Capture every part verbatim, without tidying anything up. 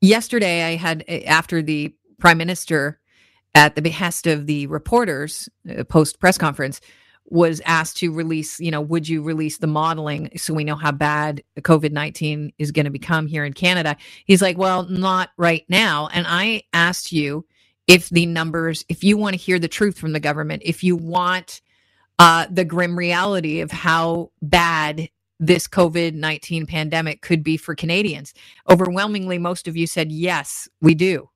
yesterday I had, after the prime minister, at the behest of the reporters, uh, post press conference, was asked to release, you know, would you release the modeling so we know how bad COVID nineteen is going to become here in Canada? He's like, well, not right now. And I asked you if the numbers, if you want to hear the truth from the government, if you want uh, the grim reality of how bad this COVID nineteen pandemic could be for Canadians. Overwhelmingly, most of you said, yes, we do.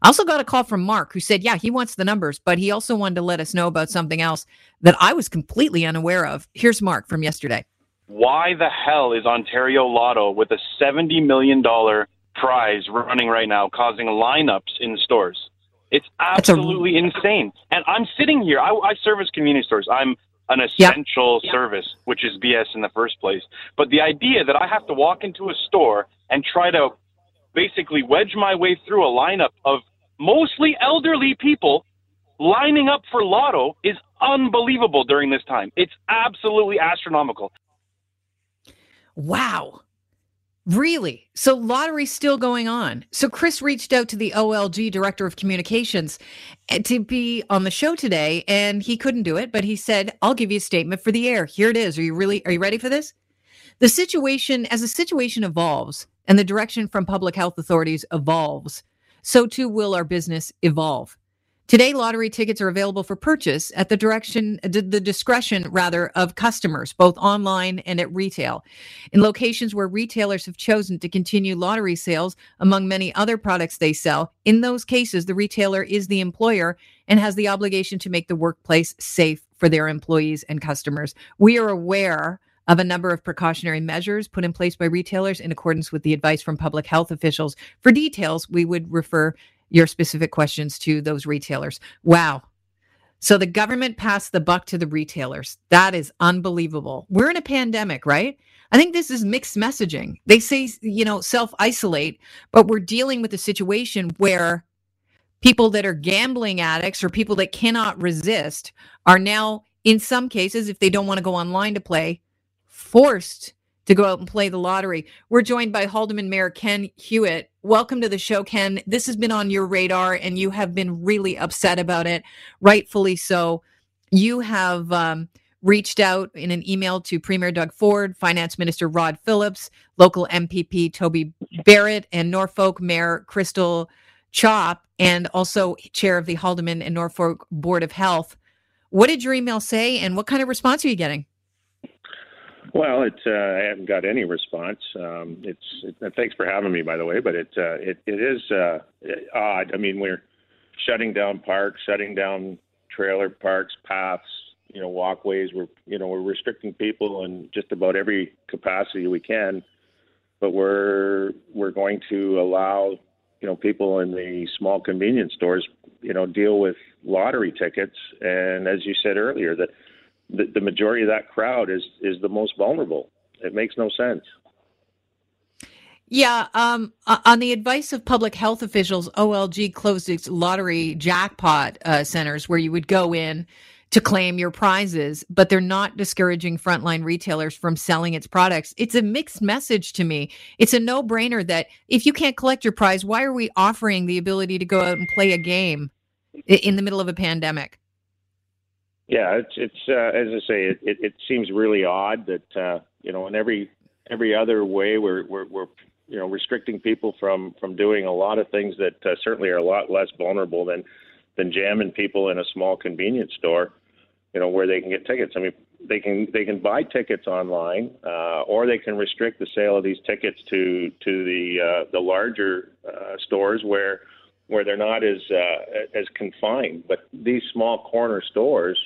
I also got a call from Mark who said, yeah, he wants the numbers, but he also wanted to let us know about something else that I was completely unaware of. Here's Mark from yesterday. Why the hell is Ontario Lotto with a seventy million dollars prize running right now causing lineups in stores? It's absolutely a... insane. And I'm sitting here. I, I service convenience stores. I'm an essential yep. service, which is B S in the first place. But the idea that I have to walk into a store and try to basically wedge my way through a lineup of mostly elderly people lining up for Lotto is unbelievable during this time. It's absolutely astronomical. Wow. Really? So lottery's still going on. So Chris reached out to the O L G director of communications to be on the show today, and he couldn't do it, but he said, I'll give you a statement for the air. Here it is. Are you really, are you ready for this? The situation, as the situation evolves, and the direction from public health authorities evolves, so too will our business evolve. Today, lottery tickets are available for purchase at the direction, the discretion rather, of customers, both online and at retail. In locations where retailers have chosen to continue lottery sales, among many other products they sell, in those cases, the retailer is the employer and has the obligation to make the workplace safe for their employees and customers. We are aware of a number of precautionary measures put in place by retailers in accordance with the advice from public health officials. For details, we would refer your specific questions to those retailers. Wow. So the government passed the buck to the retailers. That is unbelievable. We're in a pandemic, right? I think this is mixed messaging. They say, you know, self-isolate, but we're dealing with a situation where people that are gambling addicts or people that cannot resist are now, in some cases, if they don't want to go online to play, forced to go out and play the lottery. We're joined by Haldimand Mayor Ken Hewitt. Welcome to the show, Ken. This has been on your radar, and you have been really upset about it, rightfully so. You have um, reached out in an email to Premier Doug Ford, Finance Minister Rod Phillips, local M P P Toby Barrett, and Norfolk Mayor Crystal Chopp, and also chair of the Haldimand and Norfolk Board of Health. What did your email say, and what kind of response are you getting? Well, it, uh, I haven't got any response. Um, it's it, and thanks for having me, by the way. But it uh, it, it is uh, odd. I mean, we're shutting down parks, shutting down trailer parks, paths, you know, walkways. We're you know we're restricting people in just about every capacity we can. But we're we're going to allow you know people in the small convenience stores you know deal with lottery tickets. And as you said earlier, that. The, the majority of that crowd is, is the most vulnerable. It makes no sense. Yeah. Um, on the advice of public health officials, O L G closed its lottery jackpot uh, centers where you would go in to claim your prizes, but they're not discouraging frontline retailers from selling its products. It's a mixed message to me. It's a no-brainer that if you can't collect your prize, why are we offering the ability to go out and play a game in the middle of a pandemic? Yeah, it's, it's uh, as I say, it, it, it seems really odd that, uh, you know, in every every other way, we're, we're, we're you know, restricting people from, from doing a lot of things that uh, certainly are a lot less vulnerable than, than jamming people in a small convenience store, you know, where they can get tickets. I mean, they can they can buy tickets online uh, or they can restrict the sale of these tickets to to the uh, the larger uh, stores where where they're not as uh, as confined. But these small corner stores,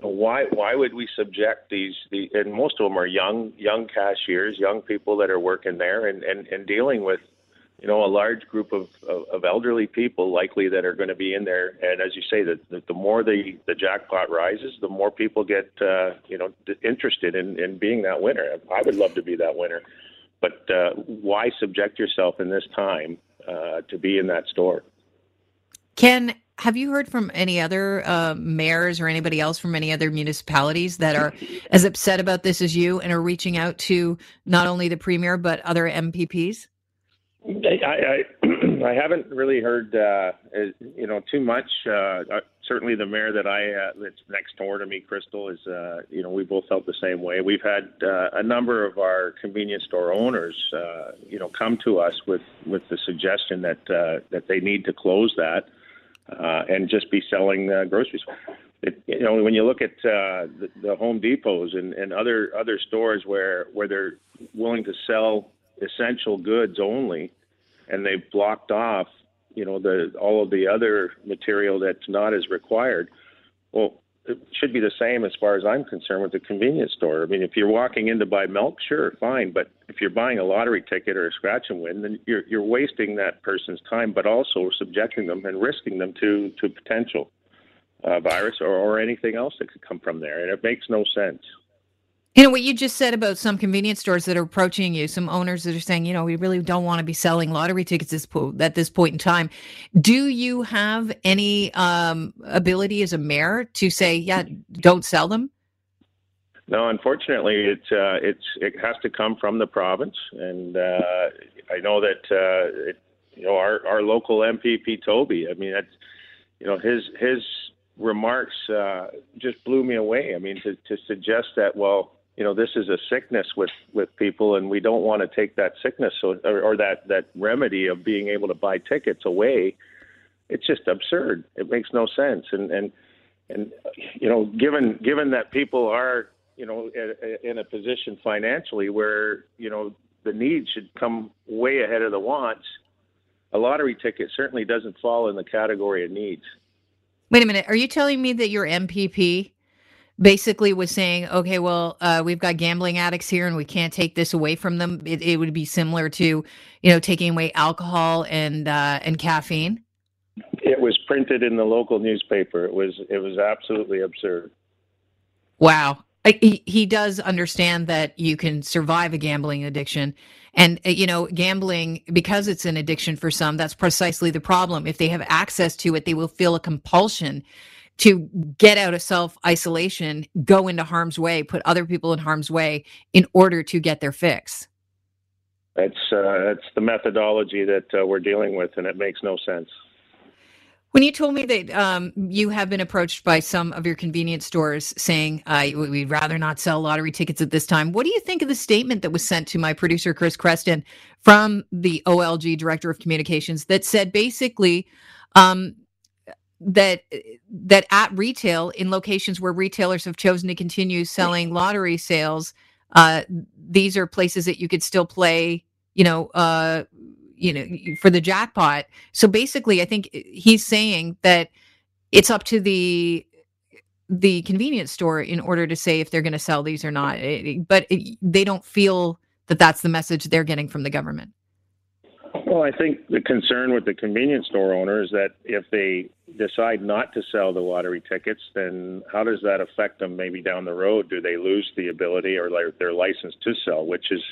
Why why would we subject these, the, and most of them are young young cashiers, young people that are working there and, and, and dealing with, you know, a large group of, of, of elderly people likely that are going to be in there. And as you say, the, the, the more the, the jackpot rises, the more people get, uh, you know, interested in, in being that winner. I would love to be that winner. But uh, why subject yourself in this time uh, to be in that store? Ken, have you heard from any other uh, mayors or anybody else from any other municipalities that are as upset about this as you and are reaching out to not only the premier but other M P Ps? I I, I haven't really heard uh, you know too much. Uh, certainly, the mayor that I uh, that's next door to me, Crystal, is uh, you know we both felt the same way. We've had uh, a number of our convenience store owners uh, you know come to us with, with the suggestion that uh, that they need to close that uh, and just be selling uh, groceries. It, you know, when you look at uh, the, the Home Depots and, and other other stores where where they're willing to sell essential goods only, and they've blocked off, you know, the all of the other material that's not as required. Well, it should be the same as far as I'm concerned with the convenience store. I mean, if you're walking in to buy milk, sure, fine, but if you're buying a lottery ticket or a scratch and win, then you're you're wasting that person's time, but also subjecting them and risking them to to potential Uh, virus or, or anything else that could come from there. And it makes no sense. You know, what you just said about some convenience stores that are approaching you, some owners that are saying, you know, we really don't want to be selling lottery tickets this po- at this point in time. Do you have any um, ability as a mayor to say, yeah, don't sell them? No, unfortunately, it, uh, it's, it has to come from the province. And uh, I know that, uh, it, you know, our, our local M P P, Toby, I mean, that's, you know, his his remarks uh, just blew me away. I mean, to, to suggest that, well, you know, this is a sickness with, with people and we don't want to take that sickness or, or that, that remedy of being able to buy tickets away. It's just absurd. It makes no sense. And, and, and you know, given given that people are, you know, in a position financially where, you know, the needs should come way ahead of the wants, a lottery ticket certainly doesn't fall in the category of needs. Wait a minute. Are you telling me that your M P P basically was saying, okay, well, uh, we've got gambling addicts here and we can't take this away from them? It, it would be similar to, you know, taking away alcohol and uh, and caffeine? It was printed in the local newspaper. It was it was absolutely absurd. Wow. He, he does understand that you can survive a gambling addiction. And, you know, gambling, because it's an addiction for some, that's precisely the problem. If they have access to it, they will feel a compulsion to get out of self-isolation, go into harm's way, put other people in harm's way in order to get their fix. That's, uh, that's the methodology that uh, we're dealing with, and it makes no sense. When you told me that um, you have been approached by some of your convenience stores saying uh, we'd rather not sell lottery tickets at this time, what do you think of the statement that was sent to my producer, Chris Creston, from the O L G Director of Communications that said basically um, that that at retail, in locations where retailers have chosen to continue selling lottery sales, uh, these are places that you could still play, you know, uh you know, for the jackpot. So basically, I think he's saying that it's up to the the convenience store in order to say if they're going to sell these or not. It, but it, they don't feel that that's the message they're getting from the government. Well, I think the concern with the convenience store owner is that if they decide not to sell the lottery tickets, then how does that affect them maybe down the road? Do they lose the ability or their license to sell, which is,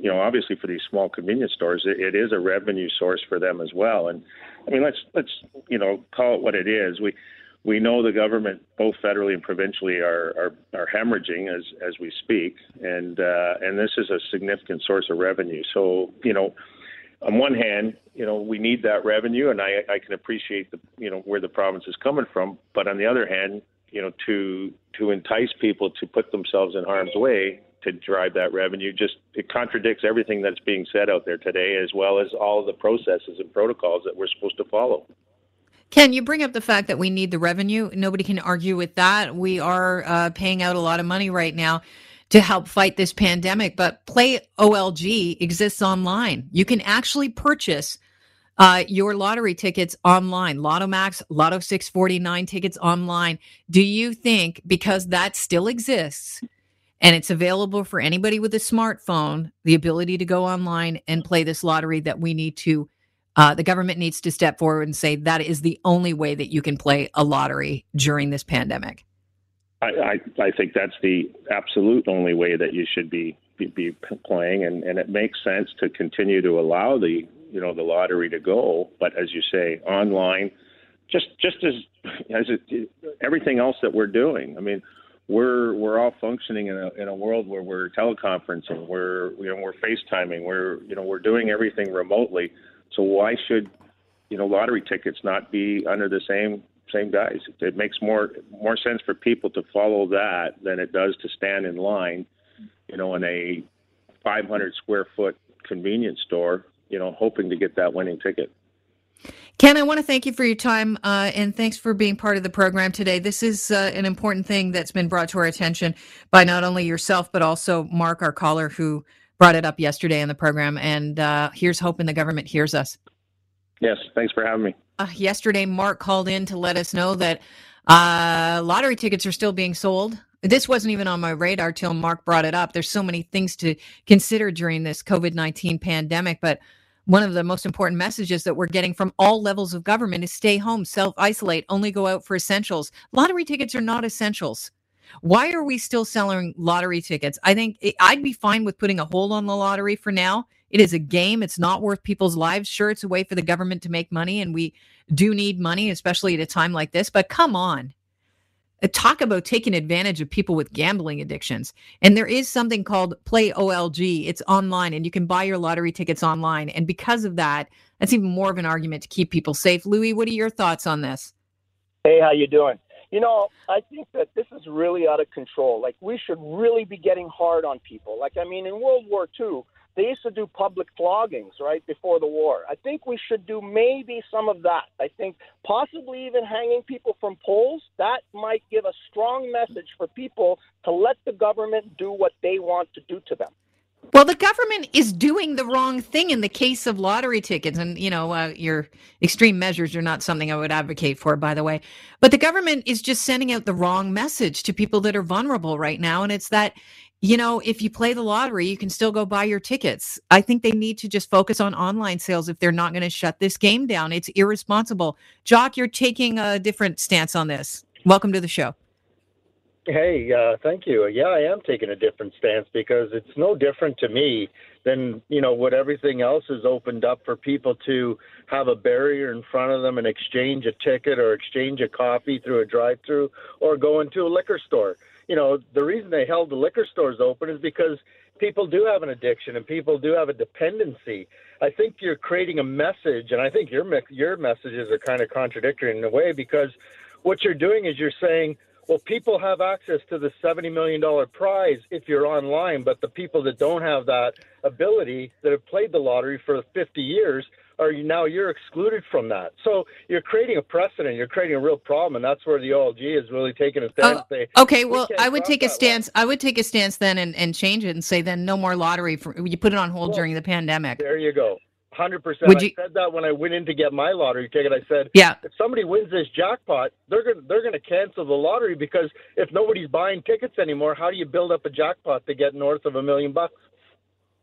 you know, obviously for these small convenience stores, it, it is a revenue source for them as well. And I mean, let's let's you know call it what it is. We we know the government, both federally and provincially, are are, are hemorrhaging as as we speak, and uh, and this is a significant source of revenue. So you know, on one hand, you know, we need that revenue, and I I can appreciate the you know where the province is coming from, but on the other hand, you know, to to entice people to put themselves in harm's way to drive that revenue, just it contradicts everything that's being said out there today, as well as all of the processes and protocols that we're supposed to follow. Ken, you bring up the fact that we need the revenue. Nobody can argue with that. We are uh, paying out a lot of money right now to help fight this pandemic, but Play O L G exists online. You can actually purchase Uh, your lottery tickets online, Lotto Max, Lotto six forty-nine tickets online. Do you think, because that still exists and it's available for anybody with a smartphone, the ability to go online and play this lottery, that we need to, uh, the government needs to step forward and say that is the only way that you can play a lottery during this pandemic? I, I, I think that's the absolute only way that you should be be, be playing, and, and it makes sense to continue to allow the you know, the lottery to go, but as you say, online, just, just as, as it, everything else that we're doing. I mean, we're we're all functioning in a in a world where we're teleconferencing, we're you know we're FaceTiming, we're you know we're doing everything remotely. So why should you know lottery tickets not be under the same same guise? It makes more more sense for people to follow that than it does to stand in line, you know, in a five hundred square foot convenience store, you know, hoping to get that winning ticket. Ken, I want to thank you for your time, uh, and thanks for being part of the program today. This is uh, an important thing that's been brought to our attention by not only yourself, but also Mark, our caller, who brought it up yesterday in the program. And uh, here's hoping the government hears us. Yes, thanks for having me. Uh, yesterday, Mark called in to let us know that uh, lottery tickets are still being sold. This wasn't even on my radar till Mark brought it up. There's so many things to consider during this COVID nineteen pandemic, but one of the most important messages that we're getting from all levels of government is stay home, self-isolate, only go out for essentials. Lottery tickets are not essentials. Why are we still selling lottery tickets? I think it, I'd be fine with putting a hold on the lottery for now. It is a game. It's not worth people's lives. Sure, it's a way for the government to make money, and we do need money, especially at a time like this. But come on. Talk about taking advantage of people with gambling addictions. And there is something called Play O L G. It's online, and you can buy your lottery tickets online. And because of that, that's even more of an argument to keep people safe. Louis, what are your thoughts on this? Hey, how you doing? You know, I think that this is really out of control. Like, we should really be getting hard on people. Like, I mean, in World War Two, they used to do public floggings right before the war. I think we should do maybe some of that. I think possibly even hanging people from poles, that might give a strong message for people to let the government do what they want to do to them. Well, the government is doing the wrong thing in the case of lottery tickets. And, you know, uh, your extreme measures are not something I would advocate for, by the way. But the government is just sending out the wrong message to people that are vulnerable right now. And it's that, you know, if you play the lottery, you can still go buy your tickets. I think they need to just focus on online sales if they're not going to shut this game down. It's irresponsible. Jock, you're taking a different stance on this. Welcome to the show. Hey, uh, thank you. Yeah, I am taking a different stance because it's no different to me than, you know, what everything else has opened up for people to have a barrier in front of them and exchange a ticket or exchange a coffee through a drive-through or go into a liquor store. You know, the reason they held the liquor stores open is because people do have an addiction and people do have a dependency. I think you're creating a message, and I think your your messages are kind of contradictory in a way, because what you're doing is you're saying, well, people have access to the seventy million dollars prize if you're online, but the people that don't have that ability, that have played the lottery for fifty years, are you, now you're excluded from that. So you're creating a precedent. You're creating a real problem, and that's where the O L G is really taking a stance. Uh, they, okay, we well, I would take a stance. Way. I would take a stance then and, and change it and say then no more lottery. For, you put it on hold well, during the pandemic. There you go. one hundred percent. Would you, I said that when I went in to get my lottery ticket. I said, yeah. If somebody wins this jackpot, they're going they're going to cancel the lottery, because if nobody's buying tickets anymore, how do you build up a jackpot to get north of a million bucks?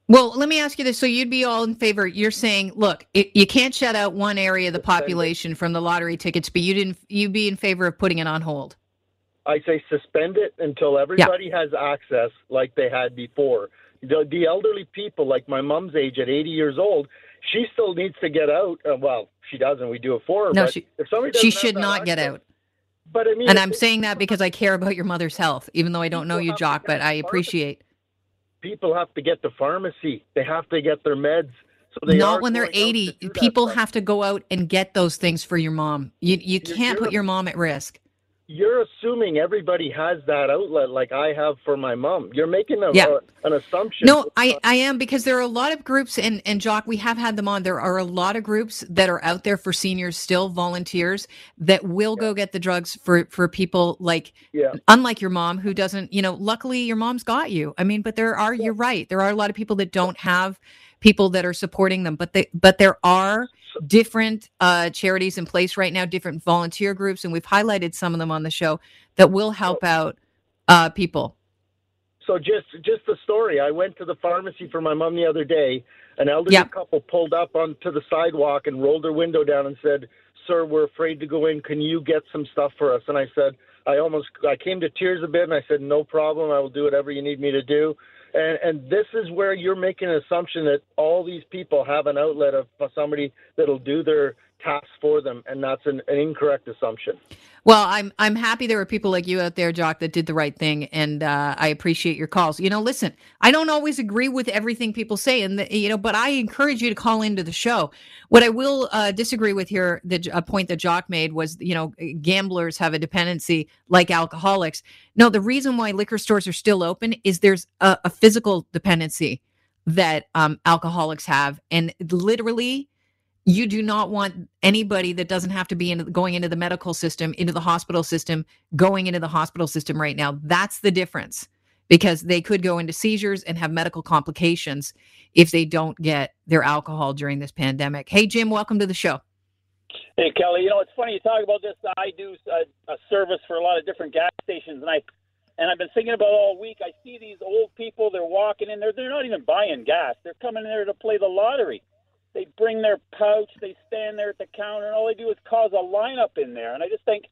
Well, let me ask you this. So you'd be all in favor. You're saying, look, it, you can't shut out one area of the population from the lottery tickets, but you didn't, you'd be in favor of putting it on hold. I say suspend it until everybody yeah. has access like they had before. The, the elderly people, like my mom's age at eighty years old, she still needs to get out. Uh, well, she doesn't. We do it for her. No, but she, if somebody she should not access, get out. But I mean, and I'm saying that because I care about your mother's health, even though I don't know you, Jock, but I appreciate. People have to get to pharmacy. They have to get their meds. So they not when they're eighty. People have to go out and get those things for your mom. You you can't put your mom at risk. You're assuming everybody has that outlet like I have for my mom. You're making a, yeah. uh, an assumption. No, I, I am, because there are a lot of groups, and, and Jock, we have had them on. There are a lot of groups that are out there for seniors still, volunteers, that will yeah. go get the drugs for, for people like, yeah. unlike your mom who doesn't, you know, luckily your mom's got you. I mean, but there are, yeah. you're right. There are a lot of people that don't have people that are supporting them, but they, but there are different uh, charities in place right now, different volunteer groups, and we've highlighted some of them on the show that will help out uh, people. So just just the story. I went to the pharmacy for my mom the other day. An elderly yep. couple pulled up onto the sidewalk and rolled their window down and said, "Sir, we're afraid to go in. Can you get some stuff for us?" And I said, I almost I came to tears a bit, and I said, "No problem. I will do whatever you need me to do." And, and this is where you're making an assumption that all these people have an outlet of somebody that'll do their tasks for them, and that's an, an incorrect assumption. Well, I'm I'm happy there are people like you out there, Jock, that did the right thing, and uh, I appreciate your calls. You know, listen, I don't always agree with everything people say, and the, you know, but I encourage you to call into the show. What I will uh, disagree with here, the a point that Jock made was, you know, gamblers have a dependency like alcoholics. No, the reason why liquor stores are still open is there's a, a physical dependency that um, alcoholics have, and literally. You do not want anybody that doesn't have to be in, going into the medical system, into the hospital system, going into the hospital system right now. That's the difference, because they could go into seizures and have medical complications if they don't get their alcohol during this pandemic. Hey, Jim, welcome to the show. Hey, Kelly. You know, it's funny you talk about this. I do a, a service for a lot of different gas stations, and I and I've been thinking about it all week. I see these old people. They're walking in there. They're not even buying gas. They're coming in there to play the lottery. They bring their pouch, they stand there at the counter, and all they do is cause a lineup in there. And I just think,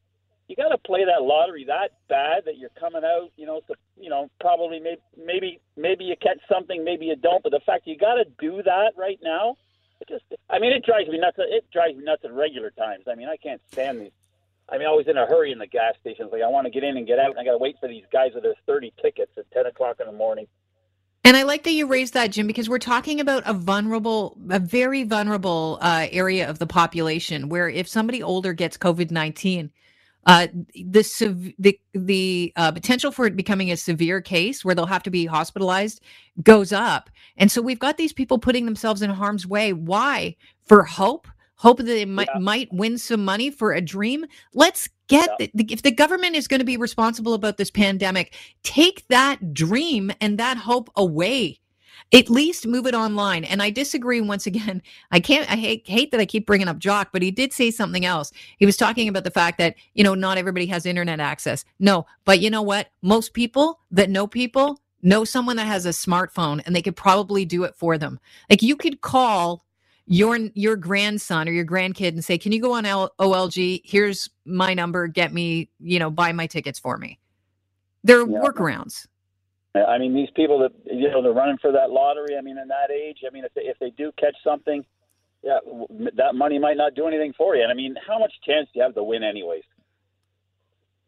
you got to play that lottery that bad that you're coming out, you know, so, you know, probably maybe, maybe maybe you catch something, maybe you don't. But the fact you got to do that right now, it just, I mean, it drives me nuts. It drives me nuts at regular times. I mean, I can't stand these. I mean, always in a hurry in the gas stations. Like, I want to get in and get out, and I got to wait for these guys with their thirty tickets at ten o'clock in the morning. And I like that you raised that, Jim, because we're talking about a vulnerable, a very vulnerable uh, area of the population where if somebody older gets COVID nineteen, uh, the the, the uh, potential for it becoming a severe case where they'll have to be hospitalized goes up. And so we've got these people putting themselves in harm's way. Why? For hope? Hope that they might, yeah. might win some money for a dream? Let's get yeah. the, if the government is going to be responsible about this pandemic, take that dream and that hope away. At least move it online. And I disagree once again. I can't, I hate, hate that I keep bringing up Jock, but he did say something else. He was talking about the fact that, you know, not everybody has internet access. No, but you know what? Most people that know people know someone that has a smartphone, and they could probably do it for them. Like, you could call your your grandson or your grandkid and say, can you go on O L G? Here's my number. Get me, you know, buy my tickets for me. There are yeah. workarounds. I mean, these people that, you know, they're running for that lottery. I mean, in that age, I mean, if they, if they do catch something, yeah, that money might not do anything for you. And I mean, how much chance do you have to win anyways?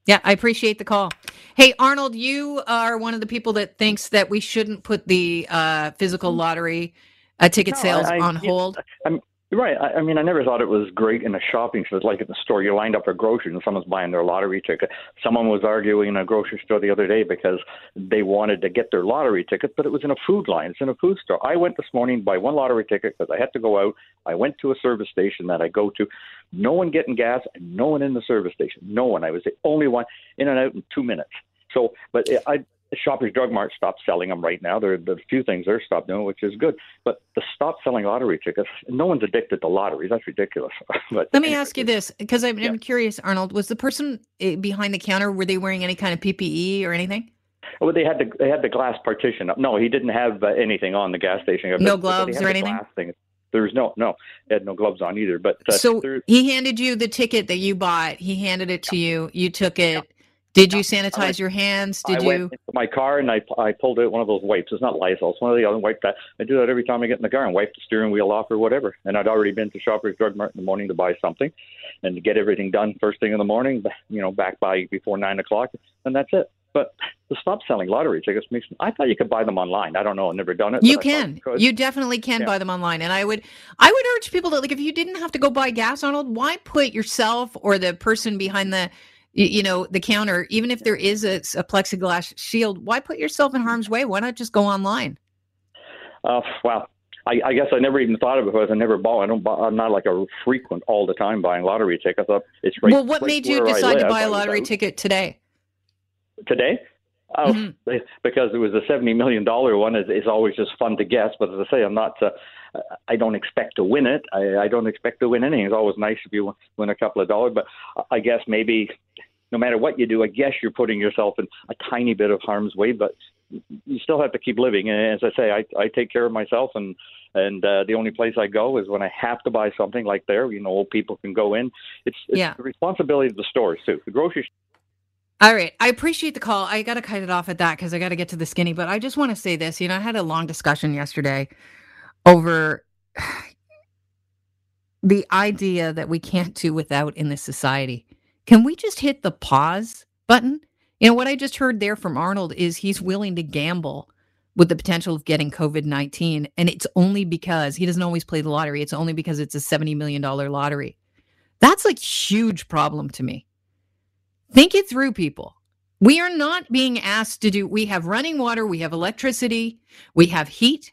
Yeah, I appreciate the call. Hey, Arnold, you are one of the people that thinks that we shouldn't put the uh, physical lottery Uh, ticket no, sales I, on hold. I'm, right. I, I mean, I never thought it was great in a shopping store. It's like at the store, you lined up for groceries and someone's buying their lottery ticket. Someone was arguing in a grocery store the other day because they wanted to get their lottery ticket, but it was in a food line. It's in a food store. I went this morning, buy one lottery ticket because I had to go out. I went to a service station that I go to. No one getting gas, and no one in the service station. No one. I was the only one in and out in two minutes. So, but I... Shoppers Drug Mart stopped selling them right now. There are a few things they're stopped doing, which is good. But to stop selling lottery tickets, no one's addicted to lotteries. That's ridiculous. But Let me anyway. ask you this, because I'm, yeah. I'm curious, Arnold. Was the person behind the counter, were they wearing any kind of P P E or anything? Well, they had the they had the glass partition up. No, he didn't have uh, anything on the gas station. No but, gloves but or anything? There was no, no, they had no gloves on either. But uh, So there, he handed you the ticket that you bought. He handed it to yeah. you. You took it. Yeah. Did you sanitize I, your hands? Did I you? Went into my car and I, I pulled out one of those wipes. It's not Lysol. It's one of the other wipes. I do that every time I get in the car and wipe the steering wheel off or whatever. And I'd already been to Shoppers Drug Mart in the morning to buy something and to get everything done first thing in the morning, you know, back by before nine o'clock. And that's it. But to stop selling lottery tickets makes me, I thought you could buy them online. I don't know. I've never done it. You can. You, you definitely can yeah. buy them online. And I would I would urge people that, like, if you didn't have to go buy gas, Arnold, why put yourself or the person behind the You know, the counter, even if there is a, a plexiglass shield, why put yourself in harm's way? Why not just go online? Uh, well, I, I guess I never even thought of it because I never bought. I don't. Buy, I'm not like a frequent all the time buying lottery tickets. It's right, well, what right made you decide to buy a lottery ticket today? Today? Oh, mm-hmm. Because it was a seventy million dollars one. It's, it's always just fun to guess. But as I say, I'm not. Uh, I don't expect to win it. I, I don't expect to win anything. It's always nice if you win a couple of dollars, but I guess maybe no matter what you do, I guess you're putting yourself in a tiny bit of harm's way, but you still have to keep living. And as I say, I, I take care of myself, and and uh, the only place I go is when I have to buy something like there. You know, old people can go in. It's, it's yeah. the responsibility of the stores too. The grocery store. All right. I appreciate the call. I got to cut it off at that because I got to get to the skinny, but I just want to say this. You know, I had a long discussion yesterday over the idea that we can't do without in this society. can we just hit the pause button? You know, what I just heard there from Arnold is he's willing to gamble with the potential of getting COVID nineteen. And it's only because he doesn't always play the lottery. It's only because it's a seventy million dollars lottery. That's a huge problem to me. Think it through, people. We are not being asked to do, we have running water, we have electricity, we have heat,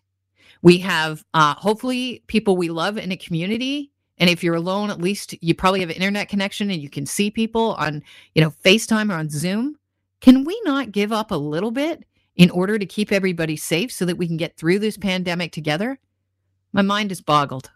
we have uh, hopefully people we love in a community. And if you're alone, at least you probably have an internet connection and you can see people on, you know, FaceTime or on Zoom. Can we not give up a little bit in order to keep everybody safe so that we can get through this pandemic together? My mind is boggled.